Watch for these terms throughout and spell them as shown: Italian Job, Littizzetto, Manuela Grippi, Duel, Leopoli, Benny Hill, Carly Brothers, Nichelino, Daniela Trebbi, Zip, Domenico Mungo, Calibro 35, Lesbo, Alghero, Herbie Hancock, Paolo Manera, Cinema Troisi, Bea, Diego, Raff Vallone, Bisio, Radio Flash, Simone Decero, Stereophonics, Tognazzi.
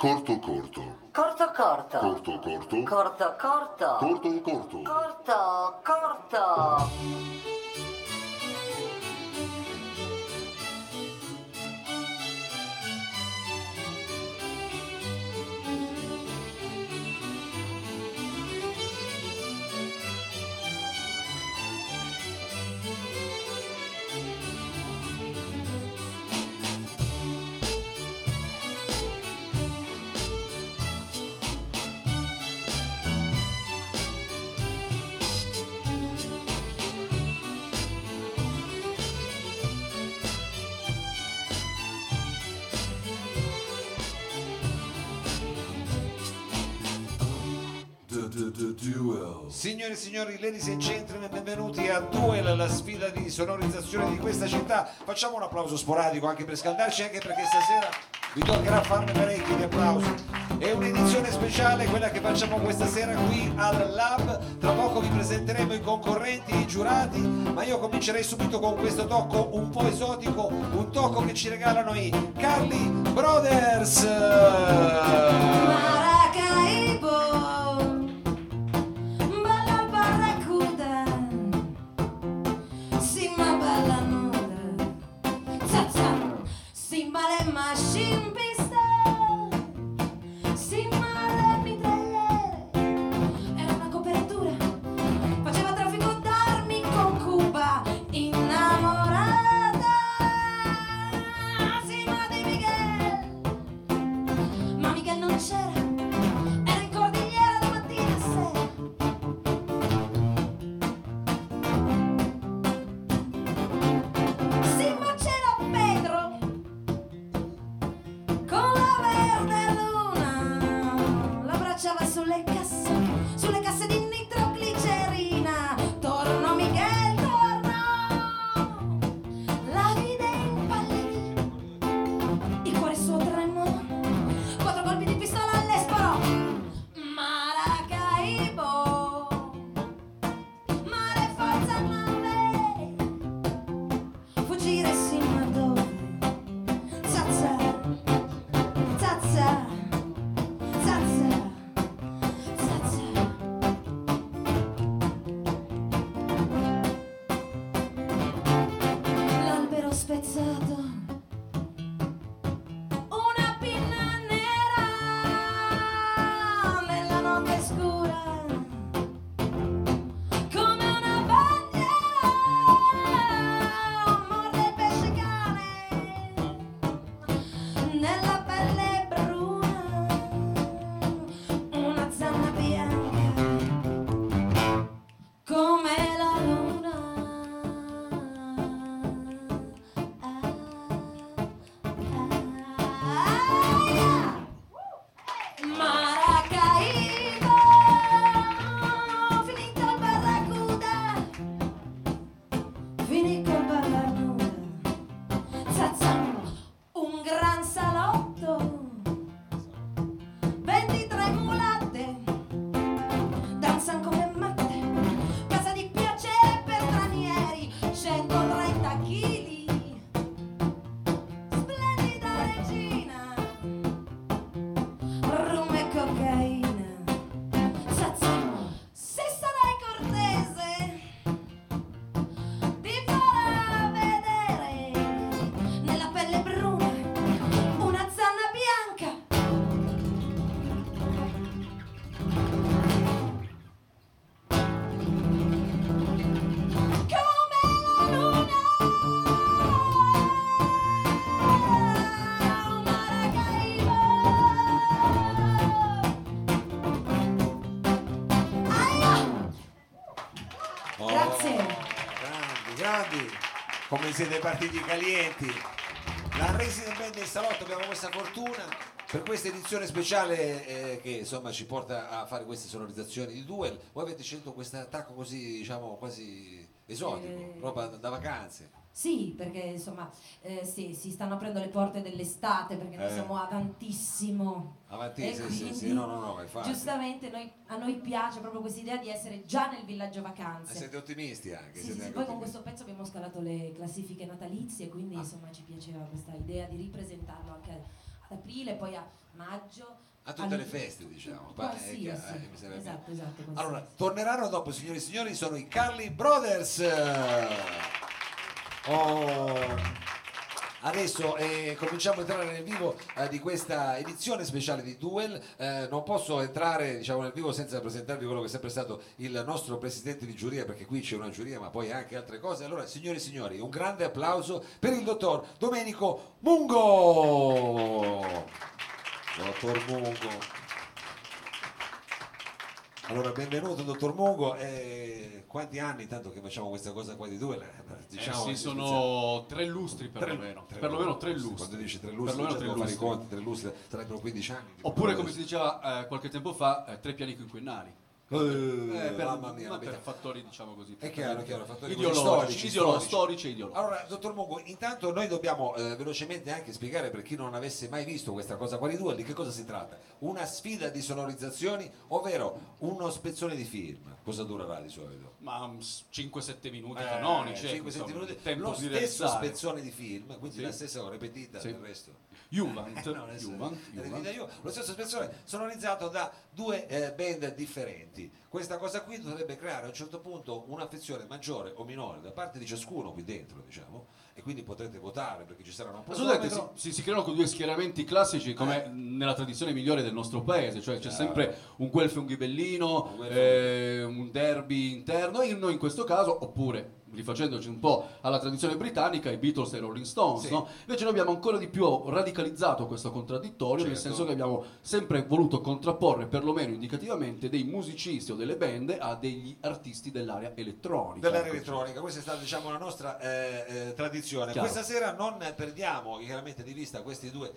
Corto corto. Duel. Signore e signori, ladies and gentlemen, benvenuti a Duel, la sfida di sonorizzazione di questa città. Facciamo un applauso sporadico anche per scaldarci, anche perché stasera vi toccherà farne parecchi di applausi. È un'edizione speciale quella che facciamo questa sera qui al Lab. Tra poco vi presenteremo i concorrenti, i giurati, ma io comincerei subito con questo tocco un po' esotico, un tocco che ci regalano i Carly Brothers. Come siete partiti calienti, la Resident Band in salotto, abbiamo questa fortuna per questa edizione speciale che insomma ci porta a fare queste sonorizzazioni di Duel. Voi avete scelto questo attacco così, diciamo, quasi esotico, roba da vacanze. Sì, perché insomma sì, si stanno aprendo le porte dell'estate, perché noi siamo avantissimo. No, infatti. Giustamente a noi piace proprio questa idea di essere già nel villaggio vacanze. Siete ottimisti anche. Siete anche poi ottimisti. Con questo pezzo abbiamo scalato le classifiche natalizie, quindi insomma ci piaceva questa idea di ripresentarlo anche ad aprile, poi a maggio. A tutte le feste, diciamo. Esatto. Allora, torneranno dopo, signori e signori, sono i Carly Brothers. Adesso cominciamo a entrare nel vivo di questa edizione speciale di Duel. Non posso entrare, diciamo, nel vivo senza presentarvi quello che è sempre stato il nostro presidente di giuria, perché qui c'è una giuria ma poi anche altre cose. Allora, signori e signori, un grande applauso per il dottor Domenico Mungo. Dottor Mungo. Allora, benvenuto dottor Mungo, quanti anni tanto che facciamo questa cosa qua di Duel? Diciamo, sì, sono 3 lustri perlomeno. Perlomeno 3 lustri. Quando dici 3 lustri, fare i conti, 3 lustri sarebbero 15 anni. Oppure come si diceva qualche tempo fa, 3 piani quinquennali. Mamma mia, per fattori, diciamo così, è chiaro, fattori storici e ideologici. Allora, dottor Mungo, intanto noi dobbiamo velocemente anche spiegare, per chi non avesse mai visto questa cosa qua di Duel, di che cosa si tratta. Una sfida di sonorizzazioni, ovvero uno spezzone di film. Cosa durerà di solito? Ma 5-7 minuti canonici, 5-7 minuti, lo stesso spezzone di film, quindi sì. La stessa ripetita del resto. Lo stesso spezzone sonorizzato da 2 band differenti. Questa cosa qui dovrebbe creare a un certo punto un'affezione maggiore o minore da parte di ciascuno qui dentro, diciamo, e quindi potrete votare, perché ci saranno un po'. Si creano con 2 schieramenti classici, come nella tradizione migliore del nostro paese, cioè c'è sempre un guelfo e un ghibellino, un derby interno, e noi in questo caso, oppure rifacendoci un po' alla tradizione britannica, i Beatles e i Rolling Stones, sì. No? Invece noi abbiamo ancora di più radicalizzato questo contraddittorio, nel senso che abbiamo sempre voluto contrapporre, perlomeno indicativamente, dei musicisti o delle band a degli artisti dell'area elettronica. Questa è stata, diciamo, la nostra tradizione. Chiaro. Questa sera non perdiamo chiaramente di vista questi due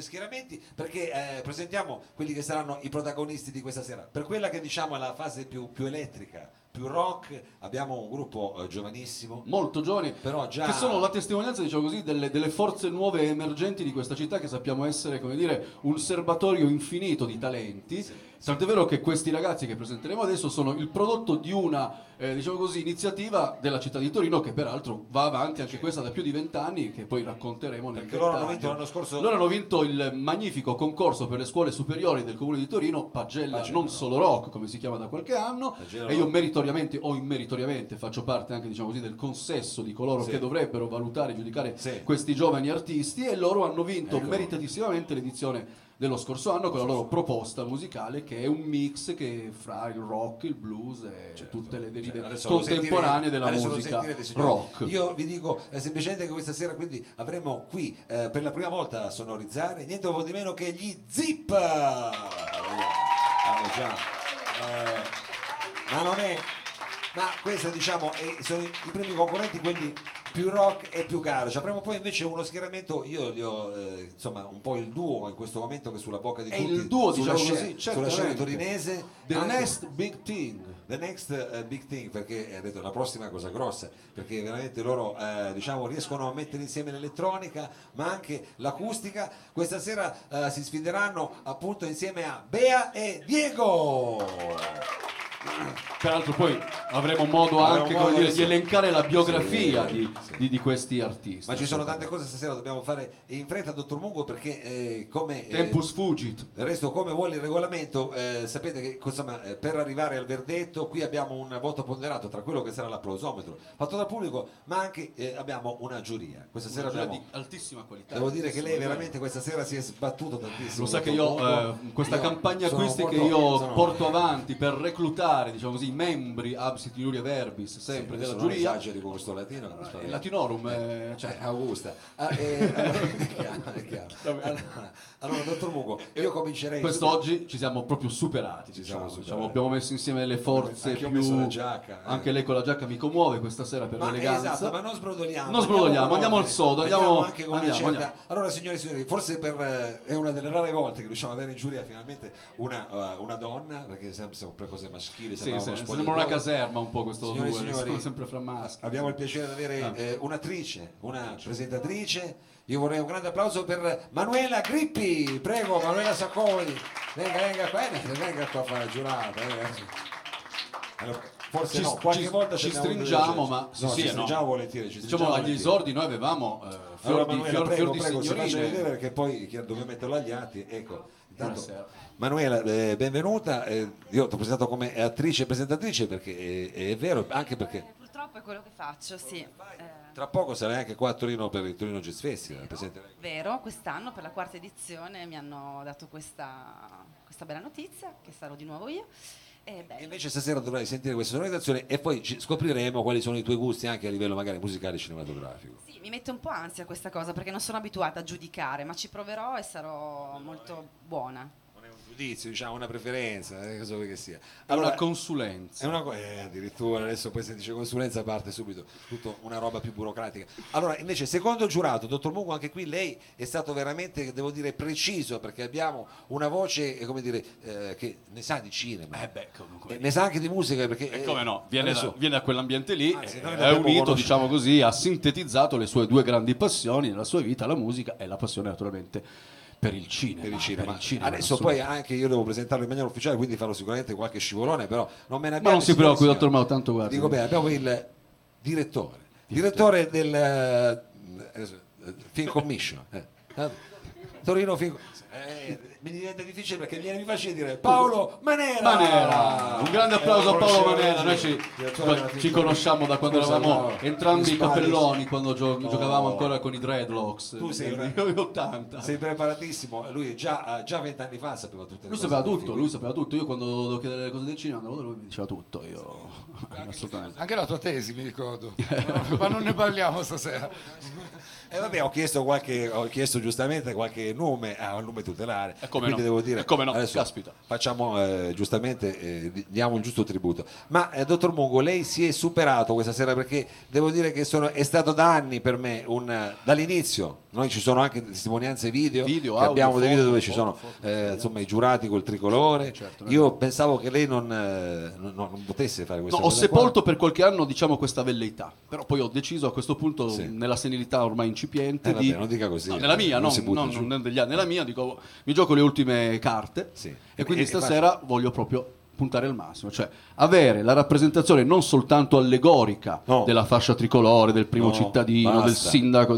schieramenti, perché presentiamo quelli che saranno i protagonisti di questa sera. Per quella che, diciamo, è la fase più elettrica, più rock, abbiamo un gruppo giovanissimo, molto giovane, però già che sono la testimonianza, diciamo così, delle forze nuove e emergenti di questa città, che sappiamo essere, come dire, un serbatoio infinito di talenti. Sì. Tant'è vero che questi ragazzi che presenteremo adesso sono il prodotto di una diciamo così, iniziativa della città di Torino, che peraltro va avanti anche questa da più di 20 anni, che poi racconteremo nel dettaglio. Loro hanno vinto il magnifico concorso per le scuole superiori del comune di Torino, Pagella non solo rock, come si chiama da qualche anno, Pagella, e io meritoriamente o immeritoriamente faccio parte anche, diciamo così, del consesso di coloro che dovrebbero valutare e giudicare questi giovani artisti, e loro hanno vinto meritatissimamente l'edizione dello scorso anno con la loro proposta musicale, che è un mix che fra il rock, il blues e tutte le derive contemporanee della musica rock. Io vi dico semplicemente che questa sera quindi avremo qui per la prima volta a sonorizzare niente di meno che gli Zip. Questo, diciamo, sono i primi componenti, quelli più rock e più caro. Ci avremo poi invece uno schieramento, io li ho insomma un po' il duo in questo momento, che sulla bocca di tutti è il duo, diciamo così, sulla scena torinese, The Next Big Thing, perché è detto la prossima cosa grossa, perché veramente loro diciamo riescono a mettere insieme l'elettronica ma anche l'acustica. Questa sera si sfideranno appunto insieme a Bea e Diego. Peraltro poi avremo modo di elencare la biografia di questi artisti. Ma ci sono tante cose stasera, dobbiamo fare in fretta, dottor Mungo, perché come tempus fugit, del resto come vuole il regolamento, sapete che, insomma, per arrivare al verdetto qui abbiamo un voto ponderato tra quello che sarà l'applausometro fatto dal pubblico, ma anche abbiamo una giuria. Questa sera abbiamo di altissima qualità. Devo dire che lei veramente questa sera si è sbattuto tantissimo. Lo sa che questa campagna acquisti che io porto avanti per reclutare, diciamo così, i membri absit iuria verbis sempre della giuria. Non esageri con questo latino, latinorum Augusta. Allora, dottor Mungo, io comincerei. Quest'oggi ci siamo proprio superati. Abbiamo messo insieme le forze. Anche più. Ho messo la giacca, anche lei con la giacca mi commuove questa sera per l'eleganza. Esatto, ma non sbrodoliamo. Andiamo al sodo. Andiamo. Allora, signore e signori, forse è una delle rare volte che riusciamo ad avere in giuria finalmente una donna, perché sempre siamo per cose maschili. Sembra una caserma un po' questo. Signori, sempre fra maschi. Abbiamo il piacere di avere un'attrice, una presentatrice. Io vorrei un grande applauso per Manuela Grippi. Prego, Manuela Sacconi. Venga qua a fare la giurata. Allora, Forse no, qualche volta ci stringiamo, ma no, sì, ci stringiamo volentieri. Ci stringiamo, diciamo, agli esordi noi avevamo fior di signorine. Vedere perché poi dobbiamo metterlo agli atti. Ecco, intanto, Manuela, benvenuta. Io ti ho presentato come attrice e presentatrice perché è vero, anche perché purtroppo è quello che faccio, sì. Tra poco sarai anche qua a Torino per il Torino Jazz Festival. Vero, quest'anno per la quarta edizione mi hanno dato questa bella notizia, che sarò di nuovo io. E invece stasera dovrai sentire questa sonorizzazione e poi scopriremo quali sono i tuoi gusti anche a livello magari musicale e cinematografico. Sì, mi mette un po' ansia questa cosa perché non sono abituata a giudicare, ma ci proverò e sarò molto buona. Non è un giudizio, diciamo, una preferenza, cosa vuoi che sia. Allora, una consulenza. È una addirittura adesso poi se dice consulenza parte subito tutto una roba più burocratica. Allora, invece, secondo il giurato, dottor Mungo, anche qui lei è stato veramente, devo dire, preciso, perché abbiamo una voce, come dire, che ne sa di cinema. Ne sa anche di musica, perché come no, viene da quell'ambiente lì, anzi, è unito, diciamo così, ha sintetizzato le sue due grandi passioni nella sua vita, la musica e la passione naturalmente per il cinema. Adesso poi anche io devo presentarlo in maniera ufficiale, quindi farò sicuramente qualche scivolone, però non me ne abbiamo. Ma non si preoccupi, dottor Mau, tanto guarda. Dico bene, abbiamo il direttore del Film Commission. Torino Film Commission. Mi diventa difficile perché mi viene facile dire Paolo Manera. Un grande applauso a Paolo Manera. Noi ci conosciamo da quando eravamo entrambi i cappelloni, quando giocavamo ancora con i dreadlocks. Tu sei '80. Sei preparatissimo. Lui già 20 anni fa sapeva tutte le cose. Lui sapeva tutto. Io quando dovevo chiedere le cose del cinema lui mi diceva tutto. Io assolutamente. Anche la tua tesi mi ricordo. Ma non ne parliamo stasera. Vabbè, ho chiesto giustamente qualche nome, un nome tutelare. Quindi devo dire, come no, adesso caspita, facciamo giustamente, diamo un giusto tributo. Ma dottor Mungo, lei si è superato questa sera, perché devo dire che è stato da anni per me dall'inizio. Noi ci sono anche testimonianze video audio, abbiamo dei video dove ci sono insomma i giurati col tricolore. Certo, io pensavo che lei non potesse fare questa cosa. Ho sepolto per qualche anno, diciamo, questa velleità, però poi ho deciso a questo punto, nella senilità ormai incipiente, vabbè, non dica così, nella mia nella mia dico, mi gioco le ultime carte, sì. E quindi stasera voglio proprio puntare al massimo, cioè avere la rappresentazione non soltanto allegorica della fascia tricolore, del primo cittadino, del sindaco,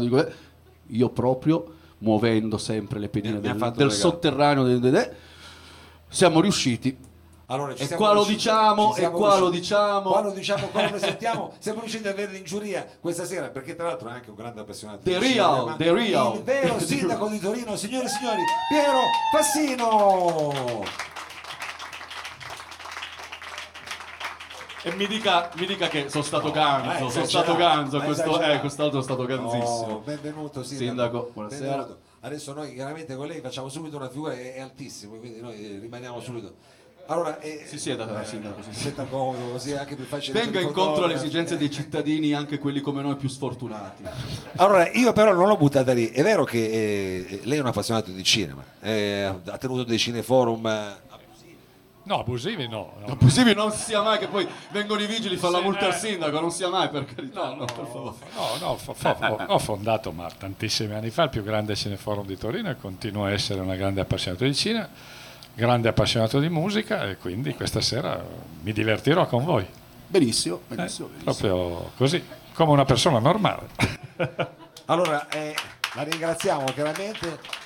io proprio muovendo sempre le pedine del sotterraneo siamo riusciti. Allora, qua lo presentiamo. Siamo riusciti ad avere in giuria questa sera, perché tra l'altro è anche un grande appassionato di cinema, il vero sindaco di Torino, signore e signori, Piero Fassino. E mi dica che sono stato ganzo, quest'altro è stato ganzissimo. Benvenuto sindaco. Buonasera. Benvenuto. Adesso noi chiaramente con lei facciamo subito una figura, è altissimo, quindi noi rimaniamo subito. Allora, si sieda da sindaco, comodo, così è anche più facile. Venga incontro alle esigenze dei cittadini, anche quelli come noi più sfortunati. Allora, io però non l'ho buttata lì. È vero che lei è un appassionato di cinema, ha tenuto dei cineforum. No, abusivi no. Abusivi non sia mai, che poi vengono i vigili, fanno la multa al sindaco, non sia mai, per carità, no, per favore. Ho fondato, ma tantissimi anni fa, il più grande cineforum di Torino e continuo a essere una grande appassionata di cinema. Grande appassionato di musica, e quindi questa sera mi divertirò con voi. Benissimo. Proprio così, come una persona normale. Allora, la ringraziamo chiaramente.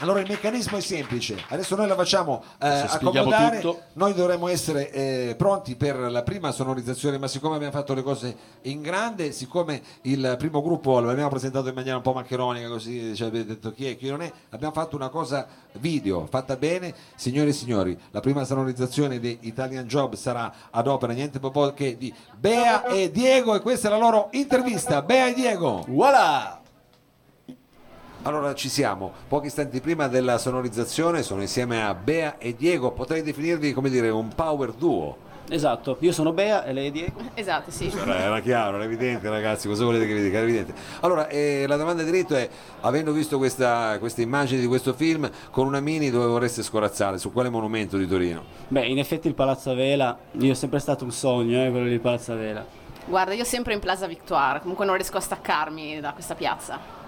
Allora, il meccanismo è semplice. Adesso noi la facciamo accomodare. Noi dovremmo essere pronti per la prima sonorizzazione, ma siccome abbiamo fatto le cose in grande, siccome il primo gruppo l'abbiamo presentato in maniera un po' maccheronica, così ci avete detto chi è e chi non è, abbiamo fatto una cosa video fatta bene, signore e signori. La prima sonorizzazione di Italian Job sarà ad opera niente po' che di Bea e Diego, e questa è la loro intervista. Bea e Diego, voilà. Allora, ci siamo, pochi istanti prima della sonorizzazione sono insieme a Bea e Diego. Potrei definirvi, come dire, un power duo. Esatto, io sono Bea e lei è Diego. Esatto, sì. Era chiaro, era evidente, ragazzi, cosa volete che vi dica? Era evidente. Allora, la domanda diretta è, avendo visto queste immagini di questo film, con una mini dove vorreste scorazzare? Su quale monumento di Torino? Beh, in effetti il Palazzo a Vela, io è sempre stato un sogno, quello di Palazzo a Vela. Guarda, io sempre in Plaza Victoire, comunque non riesco a staccarmi da questa piazza.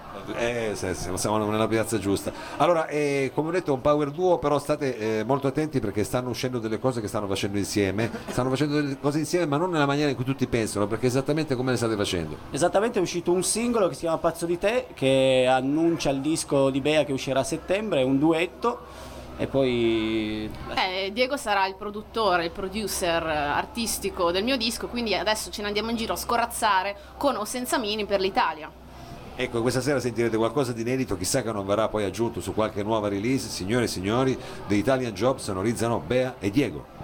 Sì, siamo nella piazza giusta. Allora, come ho detto, un power duo, però state molto attenti perché stanno uscendo delle cose che stanno facendo insieme. Stanno facendo delle cose insieme, ma non nella maniera in cui tutti pensano, perché esattamente come le state facendo. Esattamente, è uscito un singolo che si chiama Pazzo di te, che annuncia il disco di Bea che uscirà a settembre, è un duetto. E poi Diego sarà il produttore, il producer artistico del mio disco, quindi adesso ce ne andiamo in giro a scorazzare con o senza mini per l'Italia. Ecco, questa sera sentirete qualcosa di inedito, chissà che non verrà poi aggiunto su qualche nuova release. Signore e signori, The Italian Job sonorizzano Bea e Diego.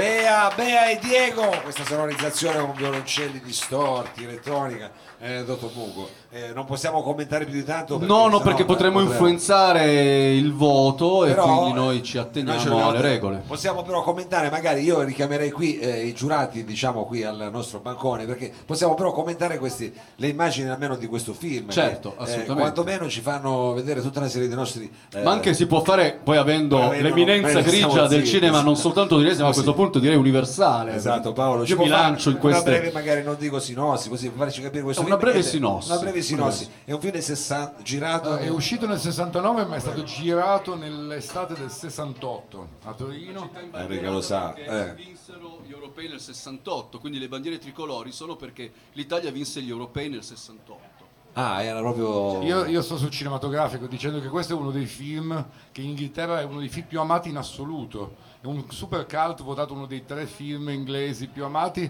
Bea e Diego, questa sonorizzazione con violoncelli distorti, elettronica, dottor Mungo, non possiamo commentare più di tanto perché perché potremmo influenzare il voto, però, e quindi noi ci atteniamo alle regole. Possiamo però commentare, magari io richiamerei qui i giurati, diciamo qui al nostro bancone, perché possiamo però commentare questi, le immagini almeno di questo film, certo, che, assolutamente, quantomeno ci fanno vedere tutta una serie di nostri ma anche si può fare, poi avendo l'eminenza grigia del cinema, non soltanto di Resi, ma a questo punto direi universale. Esatto, Paolo, ci lancio in queste, una breve, magari non dico sinossi, così per farci capire questo film, una breve sinossi. È un film del 60, girato è uscito nel 69, ma è stato girato nell'estate del 68 a Torino. Lo sa, vinsero gli europei nel 68, quindi le bandiere tricolori sono perché l'Italia vinse gli europei nel 68. Ah, era proprio... Io sto sul cinematografico dicendo che questo è uno dei film che in Inghilterra è uno dei film più amati in assoluto, è un super cult, votato uno dei 3 film inglesi più amati,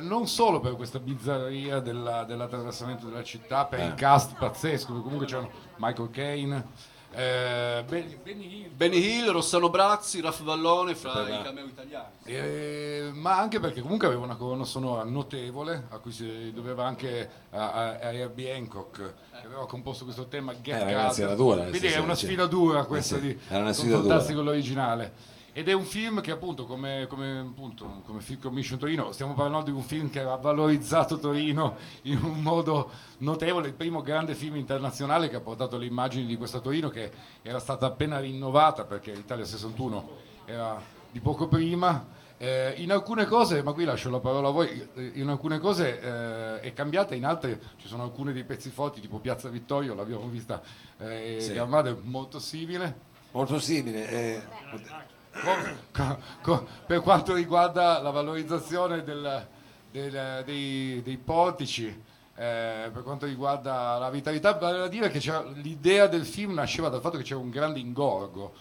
non solo per questa bizzarria dell'attraversamento della città, per il cast pazzesco, comunque c'erano Michael Caine, Benny Hill, Rossano Brazzi, Raff Vallone fra i cameo italiani, ma anche perché comunque aveva una colonna sonora notevole a cui si doveva anche a Herbie Hancock, che aveva composto questo tema ragazzi, era dura, quindi è una sfida dura questa di confrontarsi con l'originale. Ed è un film che appunto come Film Commission Torino, stiamo parlando di un film che ha valorizzato Torino in un modo notevole, il primo grande film internazionale che ha portato le immagini di questa Torino che era stata appena rinnovata, perché l'Italia 61 era di poco prima, in alcune cose, ma qui lascio la parola a voi, in alcune cose è cambiata, in altre ci sono alcuni dei pezzi forti, tipo Piazza Vittorio, l'abbiamo vista, è molto simile. Per quanto riguarda la valorizzazione dei portici, per quanto riguarda la vitalità, vale a dire che l'idea del film nasceva dal fatto che c'era un grande ingorgo,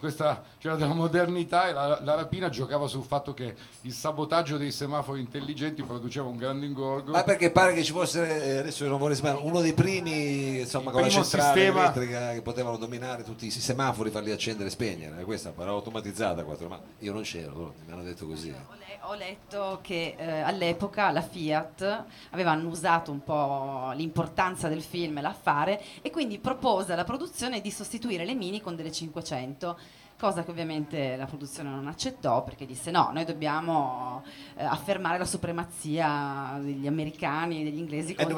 c'era della modernità, e la rapina giocava sul fatto che il sabotaggio dei semafori intelligenti produceva un grande ingorgo. Ma perché pare che ci fosse, adesso non vorrei sbagliare, uno dei primi, insomma, con la centrale elettrica che potevano dominare tutti i semafori, farli accendere e spegnere, questa era automatizzata, ma io non c'ero, mi hanno detto così. Ho letto che all'epoca la Fiat aveva annusato un po' l'importanza del film e l'affare, e quindi propose alla produzione di sostituire le Mini con delle 500, cosa che ovviamente la produzione non accettò, perché disse no, noi dobbiamo affermare la supremazia degli americani e degli inglesi contro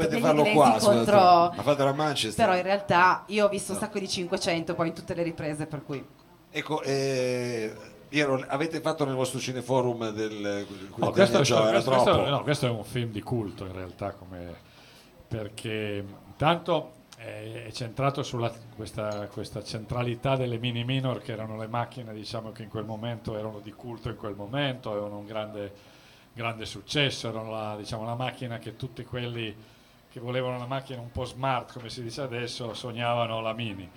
la Manchester. Però in realtà io ho visto un sacco di 500 poi in tutte le riprese, per cui ecco, avete fatto nel vostro cineforum questo è un film di culto in realtà, perché intanto è centrato sulla questa centralità delle Mini Minor, che erano le macchine, diciamo, che in quel momento erano di culto, avevano un grande successo, erano la macchina che tutti quelli che volevano una macchina un po' smart, come si dice adesso, sognavano la Mini.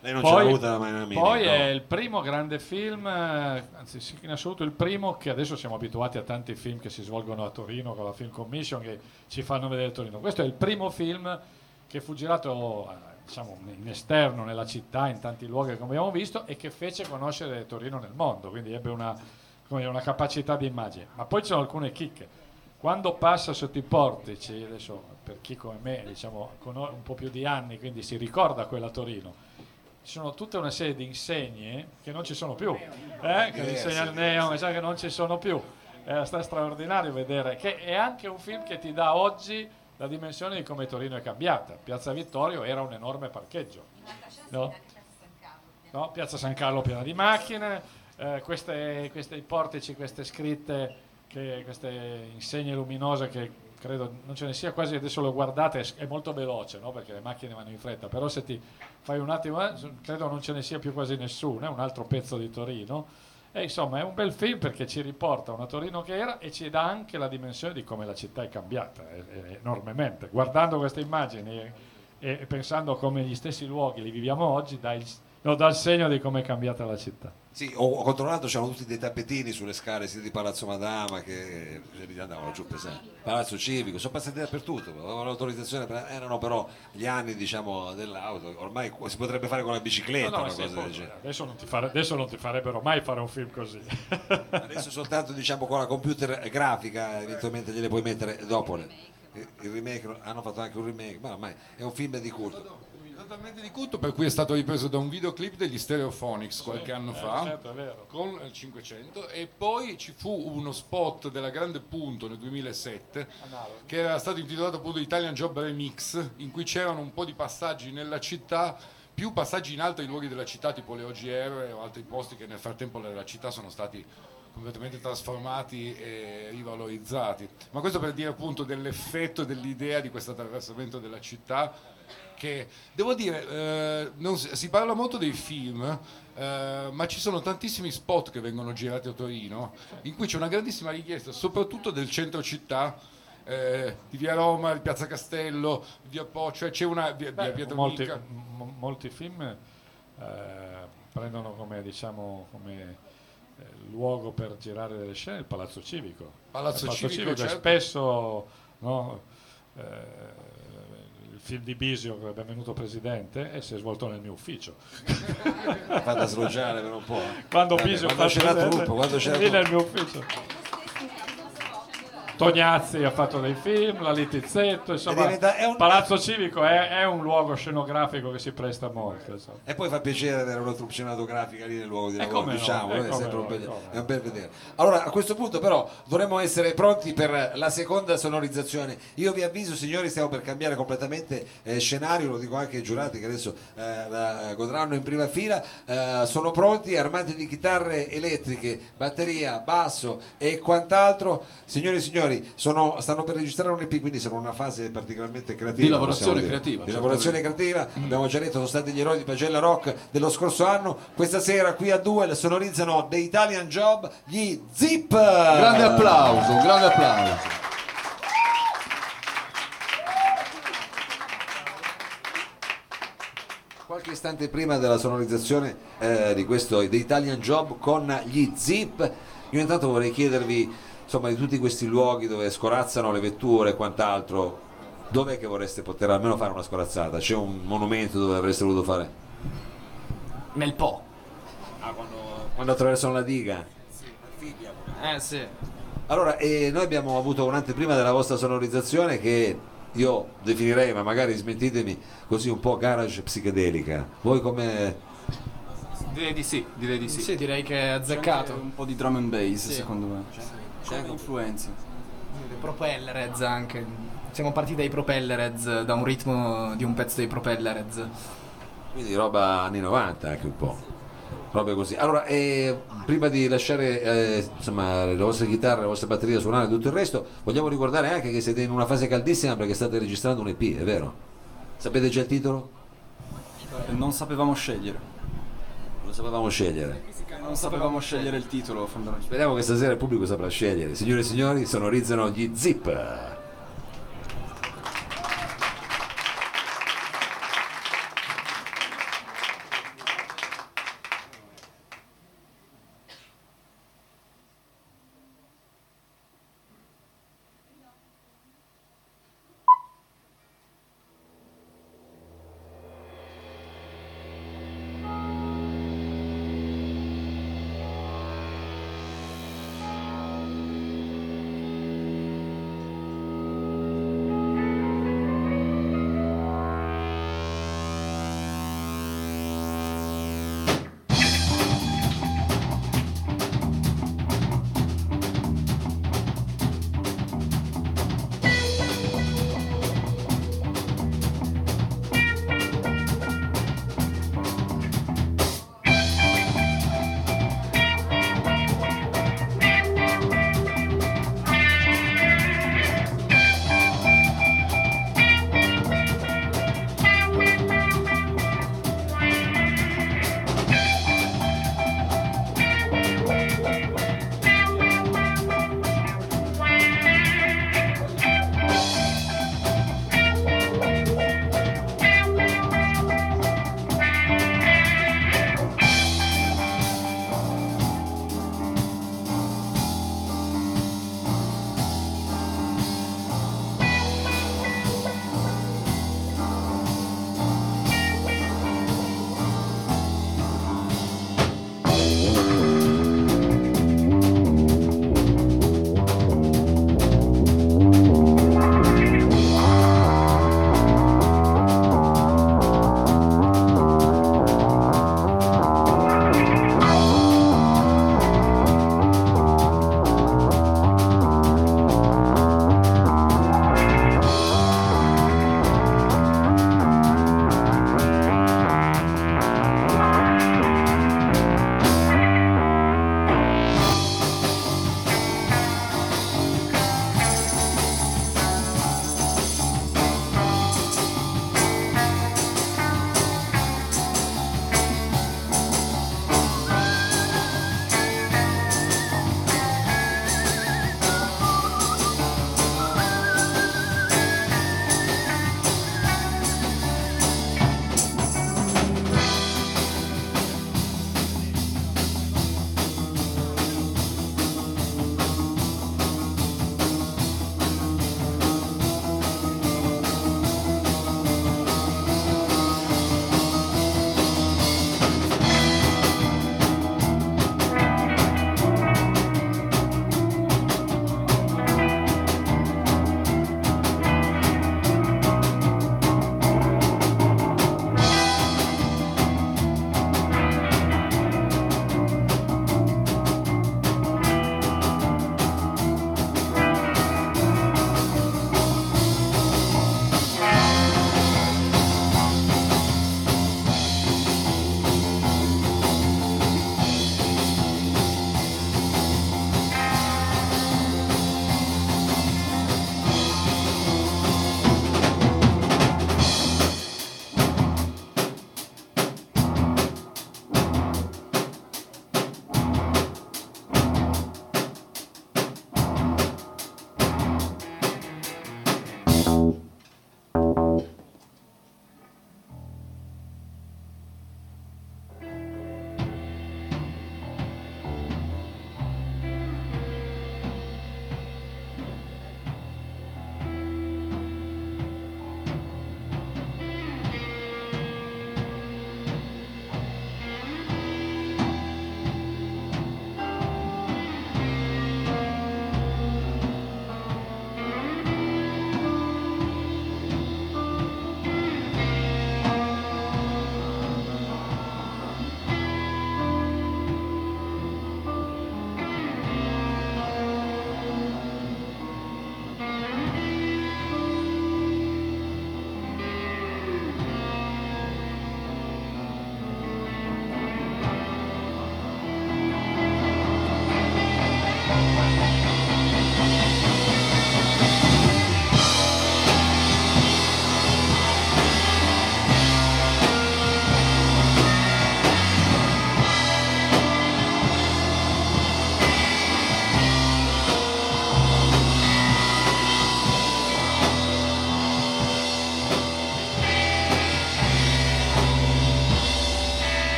Lei non ce l'ha avuta mai una Mini? Poi è il primo grande film, anzi in assoluto il primo, che adesso siamo abituati a tanti film che si svolgono a Torino con la Film Commission che ci fanno vedere Torino. Questo è il primo film che fu girato, diciamo, in esterno, nella città, in tanti luoghi come abbiamo visto, e che fece conoscere Torino nel mondo, quindi ebbe una capacità di immagine. Ma poi ci sono alcune chicche. Quando passa sotto i portici, adesso per chi come me, diciamo, con un po' più di anni, quindi si ricorda quella Torino, ci sono tutta una serie di insegne che non ci sono più, che insegna il neon, che non ci sono più. È stato straordinario vedere, che è anche un film che ti dà oggi la dimensione di come Torino è cambiata. Piazza Vittorio era un enorme parcheggio, no? Piazza San Carlo piena di macchine, questi portici, queste scritte, queste insegne luminose che credo non ce ne sia quasi, adesso lo guardate, è molto veloce, no? Perché le macchine vanno in fretta, però se ti fai un attimo, credo non ce ne sia più quasi nessuno, è un altro pezzo di Torino, e insomma è un bel film perché ci riporta una Torino che era e ci dà anche la dimensione di come la città è cambiata enormemente. Guardando queste immagini e pensando come gli stessi luoghi li viviamo oggi, dà il No, dal segno di come è cambiata la città. Sì, ho controllato, c'erano tutti dei tappetini sulle scale sia di Palazzo Madama che andavano giù pesanti. Palazzo Civico, sono passati dappertutto, avevano l'autorizzazione, erano però gli anni, diciamo, dell'auto, ormai si potrebbe fare con la bicicletta, no, una cosa del genere. Adesso non ti farebbero mai fare un film così. Adesso soltanto, diciamo, con la computer grafica, eventualmente gliele puoi mettere dopo. Il remake, hanno fatto anche un remake, ma ormai è un film di culto. Totalmente di culto, per cui è stato ripreso da un videoclip degli Stereophonics qualche anno fa, certo, è vero, con il 500, e poi ci fu uno spot della Grande Punto nel 2007 che era stato intitolato appunto Italian Job Remix, in cui c'erano un po' di passaggi nella città, più passaggi in altri luoghi della città tipo le OGR o altri posti che nel frattempo nella città sono stati completamente trasformati e rivalorizzati, ma questo per dire appunto dell'effetto e dell'idea di questo attraversamento della città. Che devo dire, non si parla molto dei film, ma ci sono tantissimi spot che vengono girati a Torino in cui c'è una grandissima richiesta soprattutto del centro città, di via Roma, di piazza Castello, di Appoggio, cioè c'è una via Domenica. Molti film prendono come, diciamo, come luogo per girare delle scene il Palazzo Civico. Palazzo Civico, certo. Spesso, no, film di Bisio che è venuto presidente e si è svolto nel mio ufficio. Fa da sloggiare per un po'. Quando Bisio fa lì nel mio ufficio. Tognazzi ha fatto dei film, la Littizzetto, insomma, Palazzo Civico è un luogo scenografico che si presta molto. Insomma. E poi fa piacere avere una troupe scenografica lì nel luogo di lavoro, diciamo, è sempre un bel vedere. Allora, a questo punto però dovremmo essere pronti per la seconda sonorizzazione. Io vi avviso, signori, stiamo per cambiare completamente scenario, lo dico anche ai giurati che adesso la godranno in prima fila. Sono pronti, armati di chitarre elettriche, batteria, basso e quant'altro. Signori e signori, stanno per registrare un EP, quindi sono in una fase particolarmente creativa di lavorazione creativa. Abbiamo già detto, sono stati gli eroi di Pagella Rock dello scorso anno. Questa sera qui a Duel sonorizzano The Italian Job gli Zip. Grande applauso. Qualche istante prima della sonorizzazione di questo The Italian Job con gli Zip, io intanto vorrei chiedervi, insomma, di tutti questi luoghi dove scorazzano le vetture e quant'altro, dov'è che vorreste poter almeno fare una scorazzata? C'è un monumento dove avreste voluto fare? Nel Po. Ah, quando attraversano la diga? Sì, sì. Allora, noi abbiamo avuto un'anteprima della vostra sonorizzazione che io definirei, ma magari smettitemi, così un po' garage psichedelica. Voi come... Direi di sì. Sì, direi che è azzeccato. C'è un po' di drum and bass, sì, secondo me. C'è anche influenza. Propellerheads anche. Siamo partiti dai Propellerheads, da un ritmo di un pezzo dei Propellerheads. Quindi roba anni 90 anche un po'. Roba così. Allora, prima di lasciare insomma, le vostre chitarre, la vostra batteria suonare e tutto il resto, vogliamo ricordare anche che siete in una fase caldissima perché state registrando un EP, è vero? Sapete già il titolo? Non sapevamo scegliere il titolo. Speriamo che stasera il pubblico saprà scegliere. Signore e signori, sonorizzano gli Zip.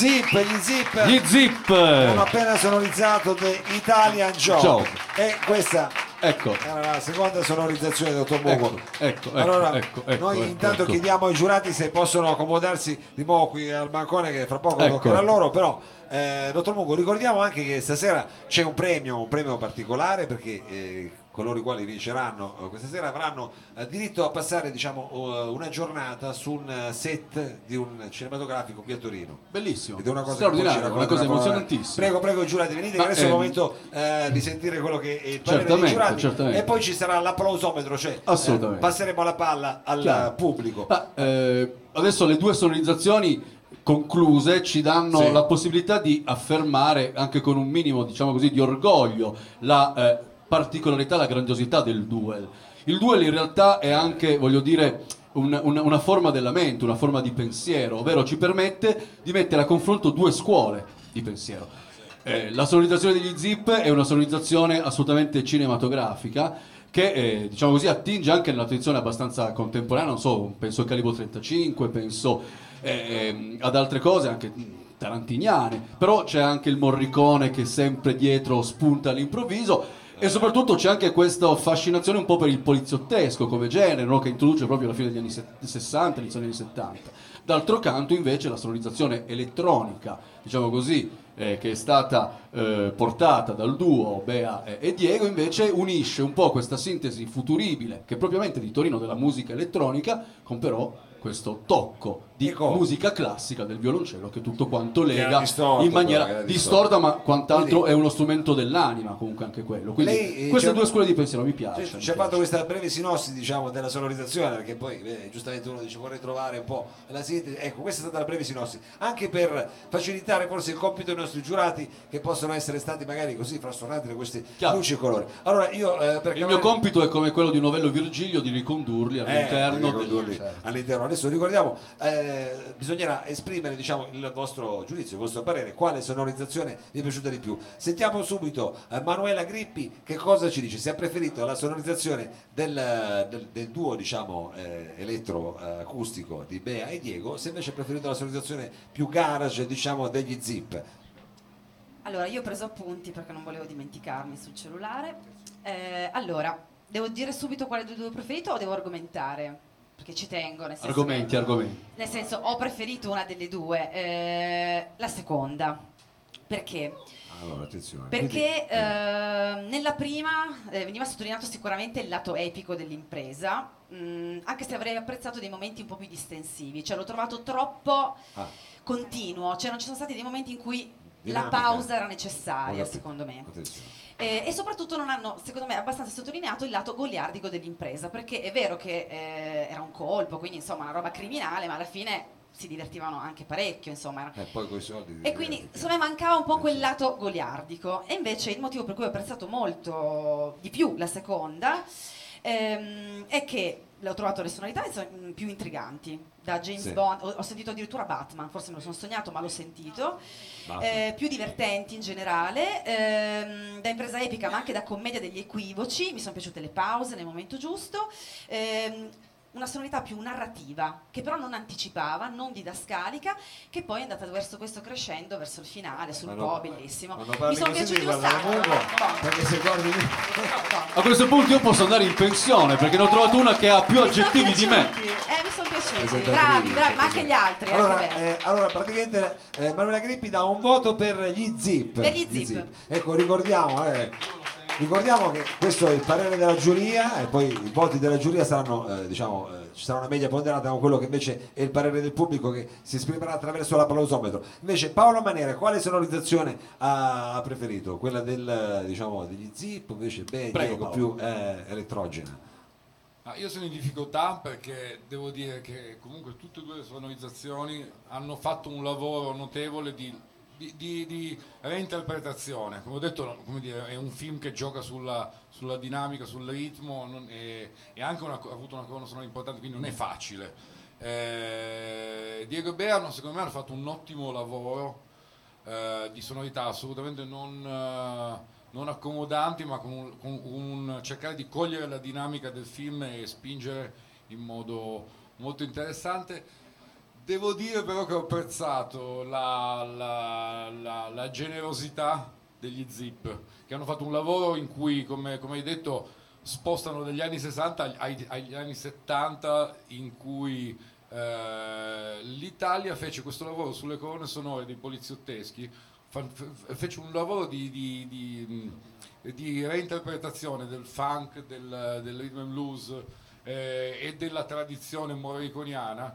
Gli Zip hanno appena sonorizzato The Italian Job. E questa era la seconda sonorizzazione, dottor Mungo. Allora, noi intanto chiediamo ai giurati se possono accomodarsi di nuovo qui al bancone, che fra poco toccherà loro. Però, dottor Mungo, ricordiamo anche che stasera c'è un premio particolare, perché coloro i quali vinceranno questa sera avranno diritto a passare, diciamo, una giornata su un set di un cinematografico qui a Torino. Bellissimo, ed è una cosa straordinaria, una cosa emozionantissima. Prego giurati, venite. Ma adesso è il momento di sentire quello che è il parere dei giurati, e poi ci sarà l'applausometro, cioè passeremo la palla al pubblico. Ma, adesso le due sonorizzazioni concluse ci danno la possibilità di affermare anche con un minimo, diciamo così, di orgoglio la particolarità, la grandiosità del Duel. Il Duel in realtà è anche, voglio dire, una forma della mente, una forma di pensiero, ovvero ci permette di mettere a confronto due scuole di pensiero. La sonorizzazione degli Zip è una sonorizzazione assolutamente cinematografica che, diciamo così, attinge anche nell'attenzione abbastanza contemporanea, non so, penso al Calibro 35, penso ad altre cose, anche tarantiniane, però c'è anche il Morricone che sempre dietro spunta all'improvviso. E soprattutto c'è anche questa fascinazione un po' per il poliziottesco come genere, no? Che introduce proprio alla fine degli anni 60, inizio degli anni 70. D'altro canto invece la sonorizzazione elettronica, diciamo così, che è stata portata dal duo Bea e Diego, invece unisce un po' questa sintesi futuribile, che è propriamente di Torino, della musica elettronica, con però questo tocco di musica classica del violoncello, che tutto quanto lega in maniera distorta, ma quant'altro è uno strumento dell'anima comunque anche quello. Quindi lei, queste due scuole di pensiero mi piacciono. Certo, ci ha fatto questa breve sinossi, diciamo, della sonorizzazione, perché poi giustamente uno dice vorrei trovare un po' la sintesi. Ecco, questa è stata la breve sinossi, anche per facilitare forse il compito dei nostri giurati, che possono essere stati magari così frastornati da questi luci e colori. Allora io il mio compito è come quello di un novello Virgilio, di ricondurli all'interno all'interno. Adesso ricordiamo, bisognerà esprimere, diciamo, il vostro giudizio, il vostro parere, quale sonorizzazione vi è piaciuta di più. Sentiamo subito Manuela Grippi, che cosa ci dice, se ha preferito la sonorizzazione del duo, diciamo, elettroacustico di Bea e Diego, se invece ha preferito la sonorizzazione più garage, diciamo, degli Zip. Allora, io ho preso appunti perché non volevo dimenticarmi sul cellulare. Allora, devo dire subito quale dei due ho preferito o devo argomentare? Perché ci tengo, nel senso, argomenti. Nel senso, ho preferito una delle due, la seconda. Perché? Allora, attenzione. Perché nella prima veniva sottolineato sicuramente il lato epico dell'impresa, anche se avrei apprezzato dei momenti un po' più distensivi, cioè l'ho trovato troppo continuo, cioè non ci sono stati dei momenti in cui la pausa era necessaria, secondo me. Attenzione. E soprattutto non hanno, secondo me, abbastanza sottolineato il lato goliardico dell'impresa, perché è vero che era un colpo, quindi insomma una roba criminale, ma alla fine si divertivano anche parecchio, insomma. E poi coi soldi. E quindi secondo me mancava un po' quel lato goliardico. E invece il motivo per cui ho apprezzato molto di più la seconda è che ho trovato le sonorità più intriganti, da James Bond, ho sentito addirittura Batman, forse me lo sono sognato ma l'ho sentito, più divertenti in generale, da impresa epica ma anche da commedia degli equivoci. Mi sono piaciute le pause nel momento giusto, una sonorità più narrativa, che però non anticipava, non didascalica, che poi è andata verso questo crescendo, verso il finale, sul po', bellissimo. Mi sono piaciuti un sacco. A questo punto io posso andare in pensione, perché ne ho trovato una che ha più aggettivi di me. Mi sono piaciuti, bravi, ma anche gli altri. Allora praticamente Manuela Grippi dà un voto per gli Zip. Ecco, ricordiamo che questo è il parere della giuria, e poi i voti della giuria saranno, diciamo, ci sarà una media ponderata con quello che invece è il parere del pubblico, che si esprimerà attraverso l'applausometro. Invece Paolo Manera, quale sonorizzazione ha preferito? Quella del, diciamo, degli Zip, invece Diego, più elettrogena? Io sono in difficoltà, perché devo dire che comunque tutte e due le sonorizzazioni hanno fatto un lavoro notevole di reinterpretazione. Come ho detto, come dire, è un film che gioca sulla dinamica, sul ritmo, e anche ha avuto una colonna sonora importante, quindi non è facile. Diego e Bea, secondo me, hanno fatto un ottimo lavoro di sonorità, assolutamente non accomodanti, ma con un cercare di cogliere la dinamica del film e spingere in modo molto interessante. Devo dire però che ho apprezzato la generosità degli Zip, che hanno fatto un lavoro in cui, come hai detto, spostano dagli anni 60 agli anni 70, in cui l'Italia fece questo lavoro sulle colonne sonore dei poliziotteschi, fece un lavoro di reinterpretazione del funk, del rhythm and blues e della tradizione morriconiana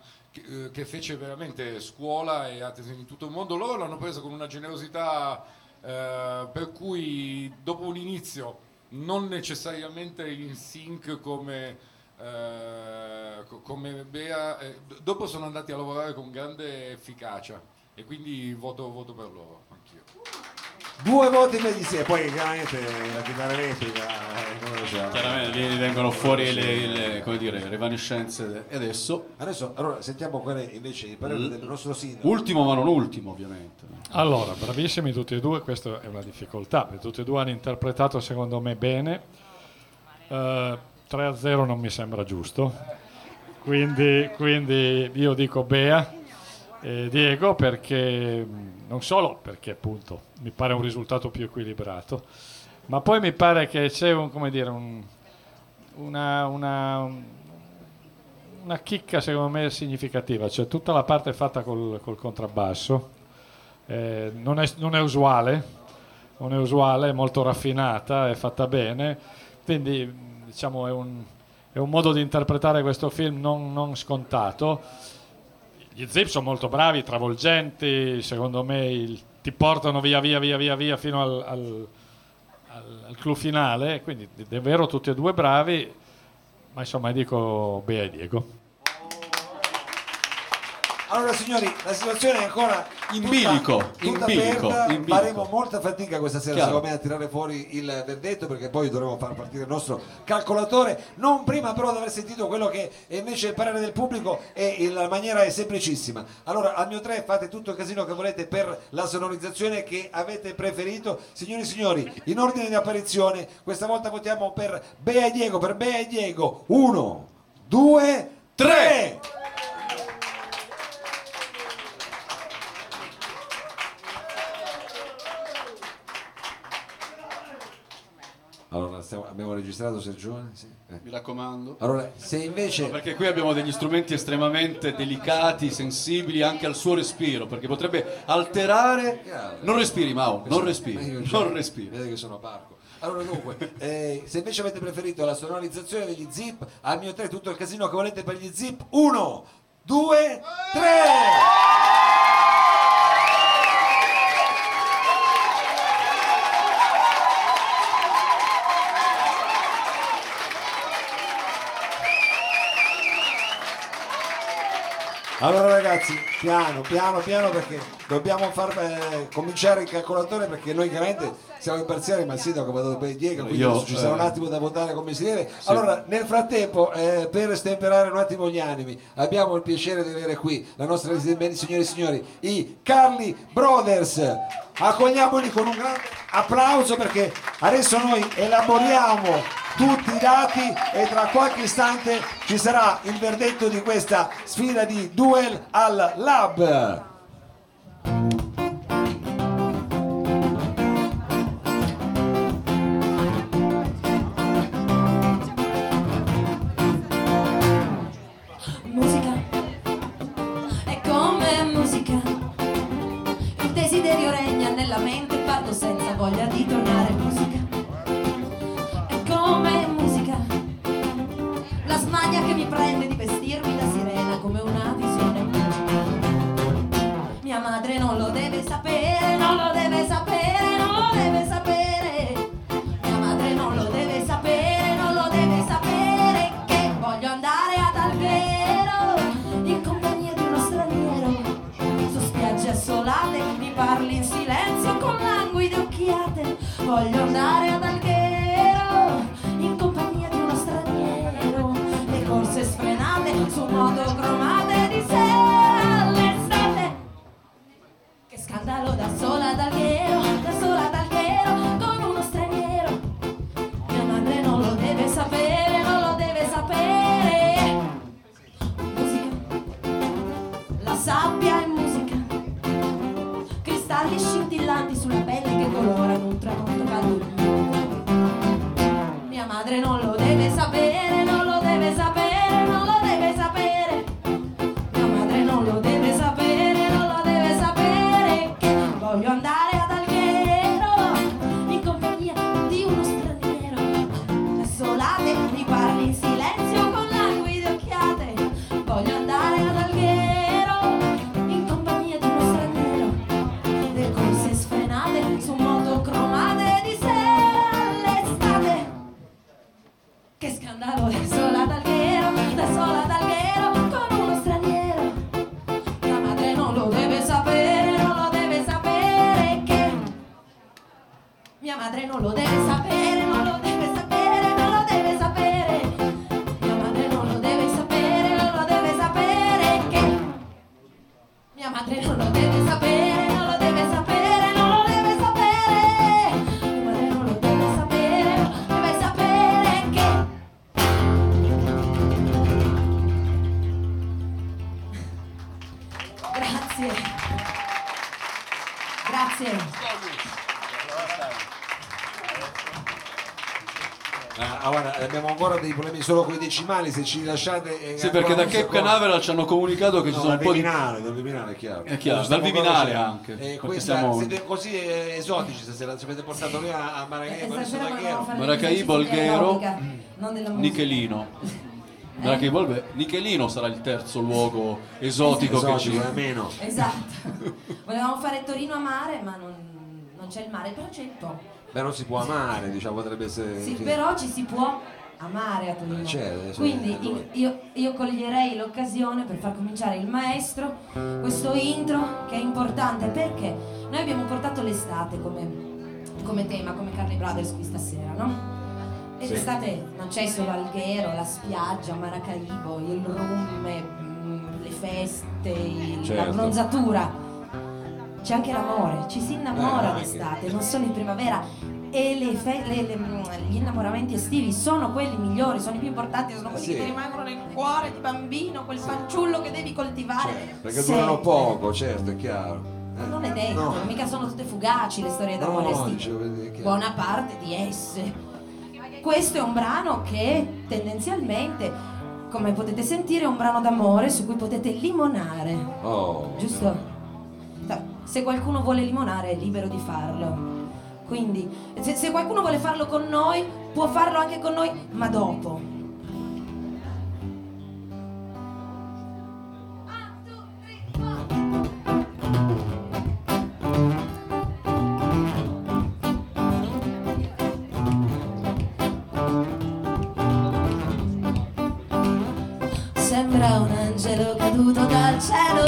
che fece veramente scuola e attenzione in tutto il mondo. Loro l'hanno presa con una generosità per cui dopo un inizio non necessariamente in sync come Bea, dopo sono andati a lavorare con grande efficacia e quindi voto per loro anch'io. Due voti per gli sei, poi chiaramente la chitarra elettrica chiaramente lì vengono fuori le evanescenze. E adesso allora sentiamo quelle invece il parere del nostro sindaco, ultimo ma non ultimo ovviamente. Allora, bravissimi tutti e due, questa è una difficoltà, tutti e due hanno interpretato secondo me bene. 3-0 non mi sembra giusto, quindi io dico Bea e Diego, perché non solo perché appunto mi pare un risultato più equilibrato, ma poi mi pare che c'è una chicca secondo me significativa, cioè tutta la parte fatta col contrabbasso non è usuale, è molto raffinata, è fatta bene, quindi diciamo è un modo di interpretare questo film non scontato. Gli Zip sono molto bravi, travolgenti, secondo me ti portano via fino al clou finale, quindi davvero tutti e due bravi, ma insomma dico Bea e Diego. Allora signori, la situazione è ancora in bilico. Faremo molta fatica questa sera, chiaro, secondo me, a tirare fuori il verdetto, perché poi dovremo far partire il nostro calcolatore, non prima però di aver sentito quello che è invece il parere del pubblico, e la maniera è semplicissima. Allora al mio 3 fate tutto il casino che volete per la sonorizzazione che avete preferito. Signori e signori, in ordine di apparizione questa volta votiamo per Bea e Diego. 1, 2, 3. Allora, abbiamo registrato Sergione? Sì. Mi raccomando. Allora, se invece... No, perché qui abbiamo degli strumenti estremamente delicati, sensibili anche al suo respiro, perché potrebbe alterare... Non respiri, Mau, non respiri. Vedete che sono parco. Allora, dunque, se invece avete preferito la sonorizzazione degli Zip, al mio 3 tutto il casino che volete per gli Zip. 1, 2, 3! Allora ragazzi, piano perché dobbiamo far cominciare il calcolatore, perché noi chiaramente siamo imparziali, ma il sindaco va dato per i Diego, quindi ci sarà un attimo da votare come si deve. Sì. Allora nel frattempo, per stemperare un attimo gli animi, abbiamo il piacere di avere qui la nostra residente, signori e signori, i Carly Brothers. Accogliamoli con un grande applauso, perché adesso noi elaboriamo tutti i dati e tra qualche istante ci sarà il verdetto di questa sfida di Duel al Lab. Musica è come musica, il desiderio regna nella mente, parto senza voglia di tornare. Musica come musica, la smania che mi prende di vestirmi da sirena come una visione magica. Mia madre non lo deve sapere, non lo deve sapere, non lo deve sapere. Mia madre non lo deve sapere, non lo deve sapere, che voglio andare ad Alghero in compagnia di uno straniero. Su spiagge assolate mi parli in silenzio con languide occhiate. Voglio andare ad Alghero in compagnia di uno straniero, le corse sfrenate su moto cromate di sera all'estate. Che scandalo, da sola ad Alghero, da sola ad Alghero con uno straniero. Mia madre non lo deve sapere, non lo deve sapere. Musica, la fiori sulla pelle che colorano un tramonto caldo di. Mia madre non lo deve sapere, non lo deve sapere, non lo deve sapere. Mia madre non lo deve sapere, non lo deve sapere, che non voglio andare ad Alghero in compagnia di uno straniero. Assolate mi guardi in silenzio con languide occhiate. Voglio andare ad Alghero in compagnia di uno straniero. Le corse sfrenate su moto cromate di sera all'estate. Che scandalo, da sola ad Alghero con uno straniero. La madre non lo deve sapere, non lo deve sapere che. Mia madre non lo deve sapere, non lo deve sapere, non lo deve sapere. Mia madre non lo deve sapere, non lo deve sapere che. Mia madre non lo deve sapere, non lo deve sapere, non lo deve sapere. Mia madre non lo deve sapere, non lo deve sapere che. Grazie. Grazie. Guarda, abbiamo ancora dei problemi solo con i decimali, se ci lasciate sì, perché da Cape Canaveral ci hanno comunicato che ci sono un po' di... dal Viminale è chiaro, dal Viminale anche questa, siamo... siete così esotici stasera, ci avete portato lì a Maracaibo, Alghero, Nichelino. Nichelino sarà il terzo luogo esotico che ci almeno. Esatto. Volevamo fare Torino a mare, ma non c'è il mare, però c'è il po'. Beh, non si può amare, diciamo, potrebbe essere... Sì, però ci si può amare a Torino. Quindi io coglierei l'occasione per far cominciare il maestro, questo intro che è importante, perché noi abbiamo portato l'estate come tema, come Carly Brothers qui stasera, no? E sì. L'estate non c'è solo Alghero, la spiaggia, Maracaibo, il rum, le feste, la bronzatura. C'è anche l'amore, ci si innamora d'estate, non solo in primavera, e gli innamoramenti estivi sono quelli migliori, sono i più importanti, sono quelli che rimangono nel cuore di bambino, quel fanciullo che devi coltivare. Perché durano poco, certo, è chiaro. Non è detto, mica sono tutte fugaci le storie d'amore estive, buona parte di esse. Questo è un brano che tendenzialmente, come potete sentire, è un brano d'amore su cui potete limonare, giusto? Se qualcuno vuole limonare è libero di farlo, quindi se qualcuno vuole farlo con noi può farlo anche con noi, ma dopo. 1, 2, 3, 4. Sembra un angelo caduto dal cielo,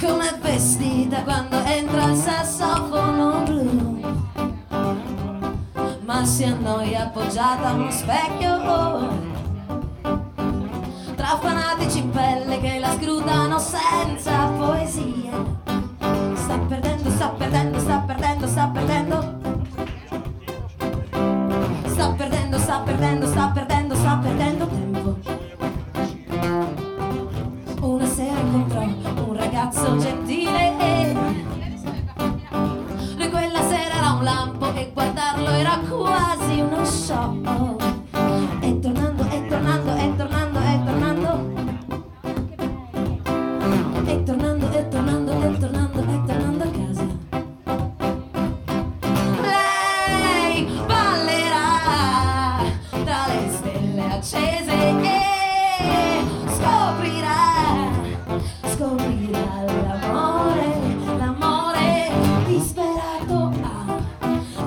come vestita quando entra il sassofono blu, ma si annoia appoggiata a uno specchio, tra fanatici in pelle che la scrutano senza poesia. Sta perdendo, sta perdendo, sta perdendo, sta perdendo. Sta perdendo, sta perdendo, sta perdendo, sta perdendo tempo. Una sera incontrò un ragazzo gentile e lui quella sera era un lampo e guardarlo era quasi uno show. E tornando, e tornando, e tornando, e tornando, e tornando, e tornando, e tornando, e tornando a casa. Lei ballerà tra le stelle accese e scoprirà l'amore, l'amore disperato. Ah, ah,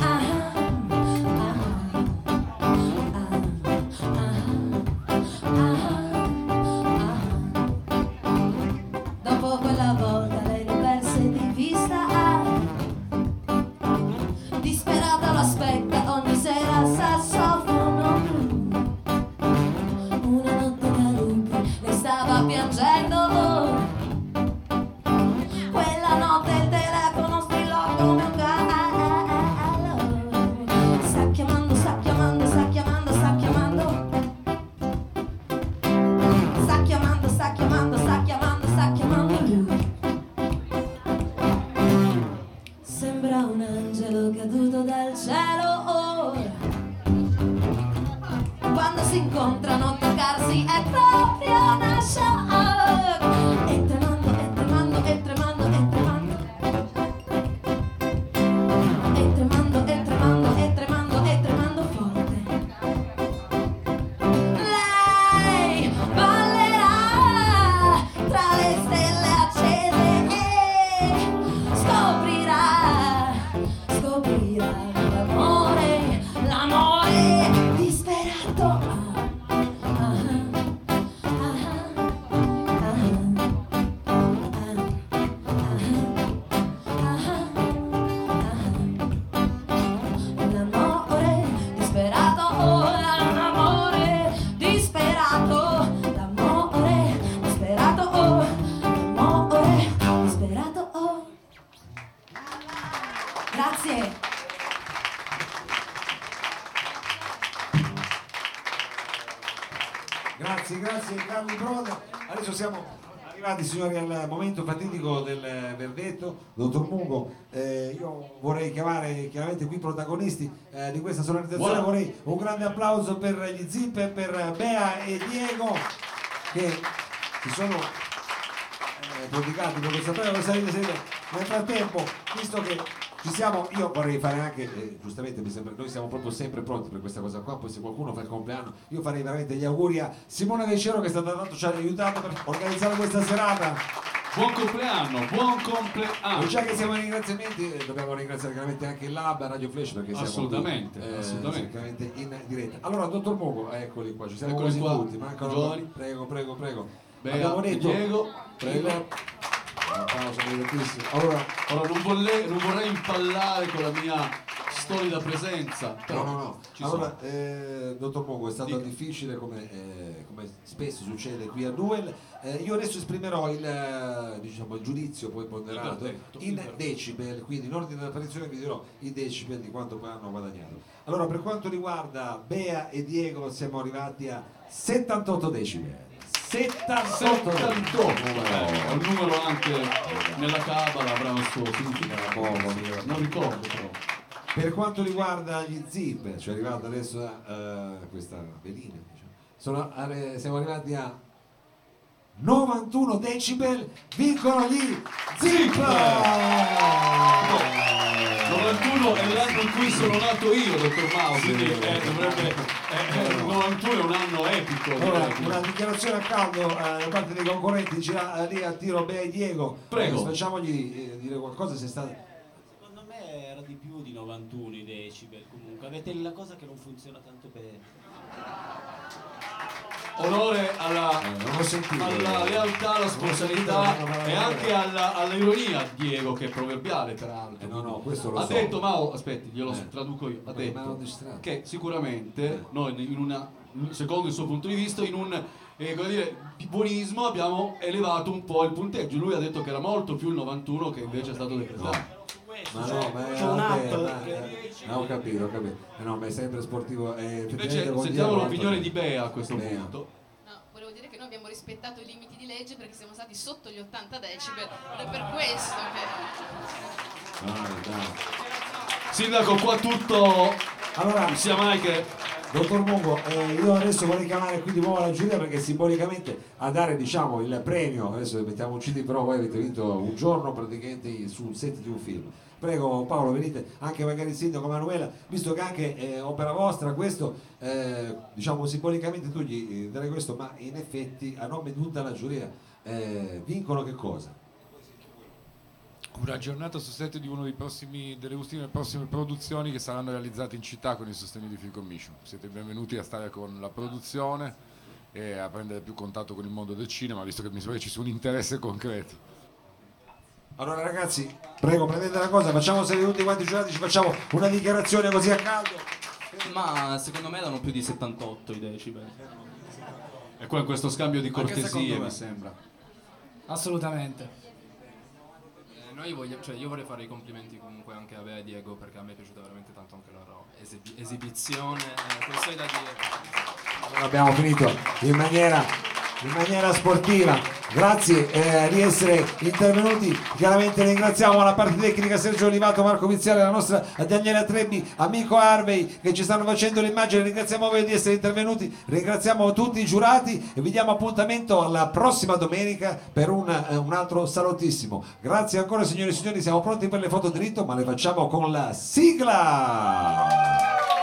ah, ah, ah, ah, ah. Dopo quella volta lei lo perse di vista. Disperata lo aspetta ogni sera al sassofono blu. Una notte stava piangendo, quella notte il telefono strillò come un gallo. Sta chiamando, sta chiamando, sta chiamando, sta chiamando. Sta chiamando, sta chiamando, sta chiamando, sta chiamando lui. Carly Brothers. Adesso siamo arrivati, signori, al momento fatidico del verdetto. Dottor Mungo, io vorrei chiamare chiaramente qui i protagonisti di questa sonorizzazione. Vorrei un grande applauso per gli Zip, per Bea e Diego, che si sono prodigati per questa prova. Nel frattempo, visto che ci siamo, io vorrei fare anche, giustamente mi sembra, noi siamo proprio sempre pronti per questa cosa qua, poi se qualcuno fa il compleanno, io farei veramente gli auguri a Simone Decero, che è stato tanto, ci ha aiutato per organizzare questa serata. Buon compleanno, buon compleanno. Già che siamo ai ringraziamenti, dobbiamo ringraziare chiaramente anche il Lab, Radio Flash, perché siamo assolutamente, qui, assolutamente in diretta. Allora, dottor Mungo, eccoli qua, ci siamo quasi tutti, mancano. Prego. Beh, abbiamo detto Diego, prego. Allora, non vorrei impallare con la mia storica presenza. Però no. Allora, dottor Mungo, è stato difficile, come spesso succede qui a Duel. Io adesso esprimerò il giudizio poi ponderato in decibel, quindi in ordine di apparizione vi dirò i decibel di quanto poi hanno guadagnato. Allora, per quanto riguarda Bea e Diego, siamo arrivati a 78 decibel. 78, un numero anche nella cabala avrà un suo significato, non ricordo però. Per quanto riguarda gli Zip, cioè arrivato adesso a questa velina, diciamo, siamo arrivati a 91 decibel, vincono gli Zip! 91 è l'anno in cui sono nato io, dottor Mao, quindi dovrebbe 91 è un anno epico. Allora, una dichiarazione a caldo da parte dei concorrenti, gira lì al tiro Bea e Diego. Prego. Facciamogli dire qualcosa se sta. Secondo me era di più di 91 i decibel, comunque. Avete la cosa che non funziona tanto bene. Onore alla realtà, alla spontaneità e anche all'ironia, Diego, che è proverbiale peraltro. Questo lo ha detto Mao, aspetti, glielo traduco io. Ha detto che sicuramente noi, secondo il suo punto di vista, in un buonismo abbiamo elevato un po' il punteggio. Lui ha detto che era molto più il 91 che invece è stato decretato. Ho capito. Ma è sempre sportivo. Invece sentiamo l'opinione di Bea a questo punto. No, volevo dire che noi abbiamo rispettato i limiti di legge perché siamo stati sotto gli 80 decibel. È per questo che. Sindaco, qua tutto. Allora, non sia mai che. Dottor Mungo, io adesso vorrei chiamare qui di nuovo la giuria perché simbolicamente a dare, diciamo, il premio, adesso mettiamo un CD, però voi avete vinto un giorno praticamente sul set di un film. Prego Paolo, venite, anche magari il sindaco Manuela, visto che anche opera vostra questo, diciamo simbolicamente tu gli darai questo, ma in effetti a nome di tutta la giuria vincono che cosa? Una giornata sul set di uno delle ultime prossime produzioni che saranno realizzate in città con il sostegno di Film Commission. Siete benvenuti a stare con la produzione e a prendere più contatto con il mondo del cinema, visto che mi sembra che ci sia un interesse concreto. Allora ragazzi, prego, prendete la cosa, facciamo sedere tutti quanti i giurati, ci facciamo una dichiarazione così a caldo. Ma secondo me erano più di 78 i decibel. E qua questo scambio di cortesie mi sembra. Assolutamente. Io vorrei fare i complimenti comunque anche a Bea e Diego perché a me è piaciuta veramente tanto anche la loro esibizione, questo è da dire. Allora abbiamo finito in maniera sportiva, grazie di essere intervenuti, chiaramente ringraziamo la parte tecnica Sergio Olivato, Marco Viziale, la nostra Daniela Trebbi, amico Harvey che ci stanno facendo l'immagine, ringraziamo voi di essere intervenuti, ringraziamo tutti i giurati e vi diamo appuntamento alla prossima domenica per un altro salottissimo. Grazie ancora signore e signori, siamo pronti per le foto dritto, ma le facciamo con la sigla!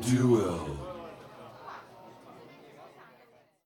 Duel.